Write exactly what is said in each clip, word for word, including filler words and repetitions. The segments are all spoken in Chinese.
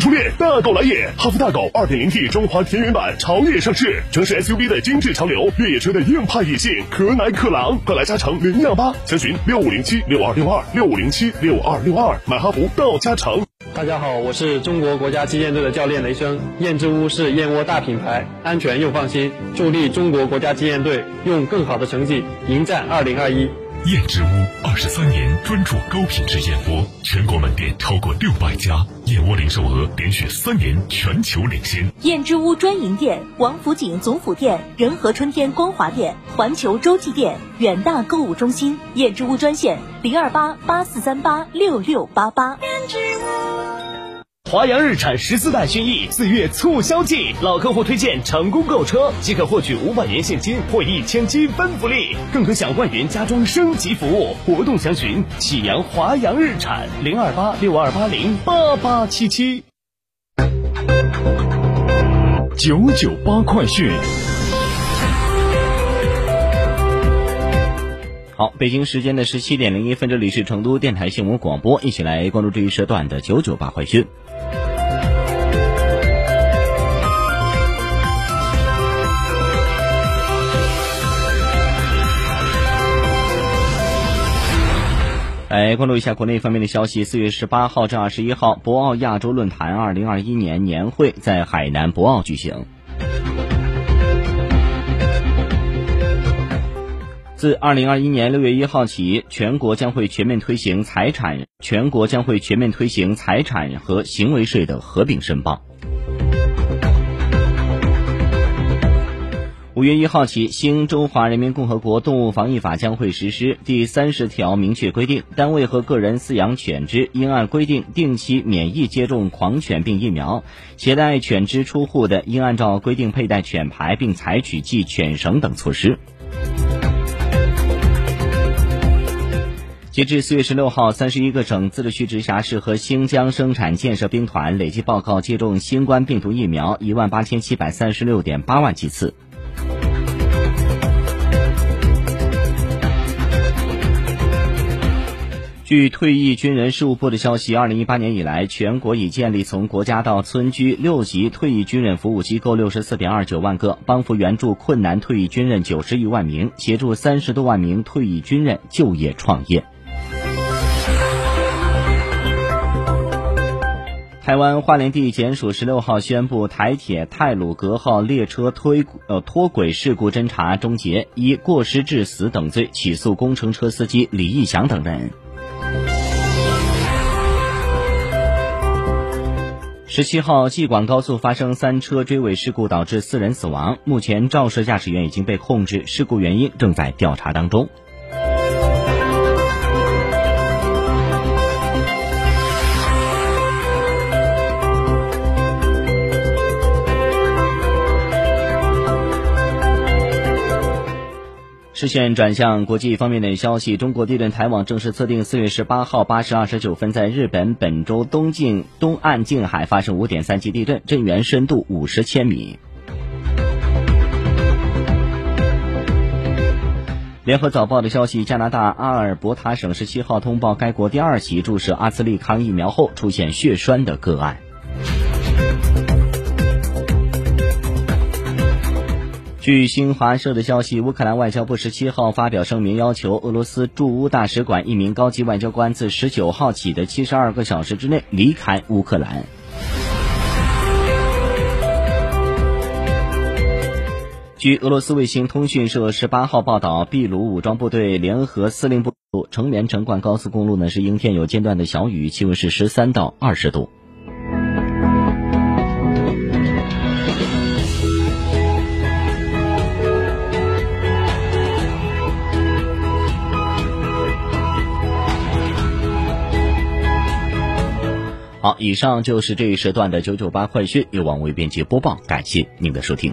初恋，大狗来也！哈弗大狗 二点零T 中华田园版潮野上市，城市 S U V 的精致潮流，越野车的硬派野性，可奶可狼，快来加诚领养吧！详询六五零七六二六二六五零七六二六二，买哈弗到加诚。大家好，我是中国国家击剑队的教练雷声。燕之屋是燕窝大品牌，安全又放心，助力中国国家击剑队用更好的成绩迎战二零二一。燕之屋二十三年专注高品质燕窝，全国门店超过六百家，燕窝零售额连续三年全球领先。燕之屋专营店：王府井总府店、仁和春天光华店、环球洲际店、远大购物中心。燕之屋专线：零二八八四三八六六八八。燕之屋。华阳日产十四代轩逸四月促销季，老客户推荐成功购车即可获取五百元现金或一千积分福利，更可享万元家装升级服务。活动详询启阳华阳日产零二八六二八零八八七七。九九八快讯。好，北京时间的十七点零一分，这里是成都电台新闻广播，一起来关注这一时段的九九八快讯。来关注一下国内方面的消息。四月十八号至二十一号，博鳌亚洲论坛二零二一年年会在海南博鳌举行。自二零二一年六月一号起，全国将会全面推行财产全国将会全面推行财产和行为税的合并申报。五月一号起，新《中华人民共和国动物防疫法》将会实施。第三十条明确规定，单位和个人饲养犬只应按规定定期免疫接种狂犬病疫苗，携带犬只出户的应按照规定佩戴犬牌并采取系犬绳等措施。截至四月十六号，三十一个省、自治区、直辖市和新疆生产建设兵团累计报告接种新冠病毒疫苗一万八千七百三十六点八万剂次。据退役军人事务部的消息，二零一八年以来，全国已建立从国家到村居六级退役军人服务机构六十四点二九万个，帮扶援助困难退役军人九十余万名，协助三十多万名退役军人就业创业。台湾花莲地检署十六号宣布，台铁太鲁阁号列车推呃脱轨事故侦查终结，依过失致死等罪起诉工程车司机李义祥等人。十七号，济广高速发生三车追尾事故，导致四人死亡。目前，肇事驾驶员已经被控制，事故原因正在调查当中。视线转向国际方面的消息，中国地震台网正式测定四月十八号八时二十九分在日本本州东近东岸近海发生五点三级地震，震源深度五十千米。联合早报的消息，加拿大阿尔伯塔省十七号通报该国第二起注射阿斯利康疫苗后出现血栓的个案。据新华社的消息，乌克兰外交部十七号发表声明，要求俄罗斯驻乌大使馆一名高级外交官自十九号起的七十二个小时之内离开乌克兰。据俄罗斯卫星通讯社十八号报道，秘鲁武装部队联合司令部成员陈冠高速公路呢是阴天有间断的小雨，气温是十三到二十度。好，以上就是这一时段的九九八快讯，由王维编辑播报，感谢您的收听。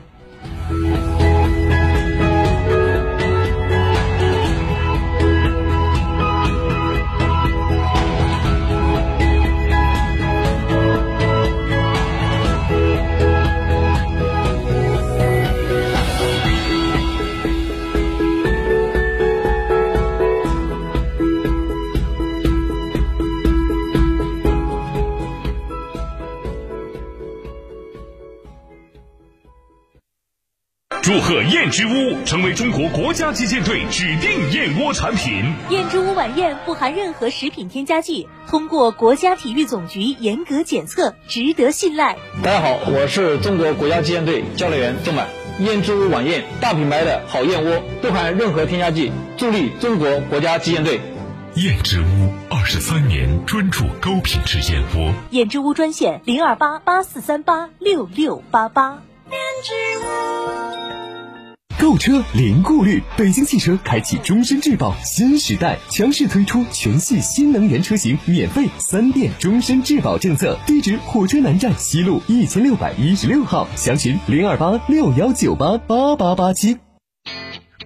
祝贺燕之屋成为中国国家击剑队指定燕窝产品。燕之屋晚宴不含任何食品添加剂，通过国家体育总局严格检测，值得信赖。大家好，我是中国国家击剑队教练员郑满。燕之屋晚宴，大品牌的好燕窝，不含任何添加剂，助力中国国家击剑队。燕之屋二十三年专注高品质燕窝。燕之屋专线零二八八四三八六六八八。燕之屋购车零顾虑，北京汽车开启终身质保新时代，强势推出全系新能源车型免费三电终身质保政策。地址：火车南站西路一千六百一十六号，详询零二八六幺九八八八八七。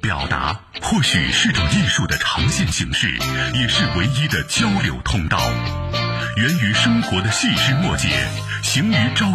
表达或许是种艺术的常见形式，也是唯一的交流通道，源于生活的细枝末节，行于朝。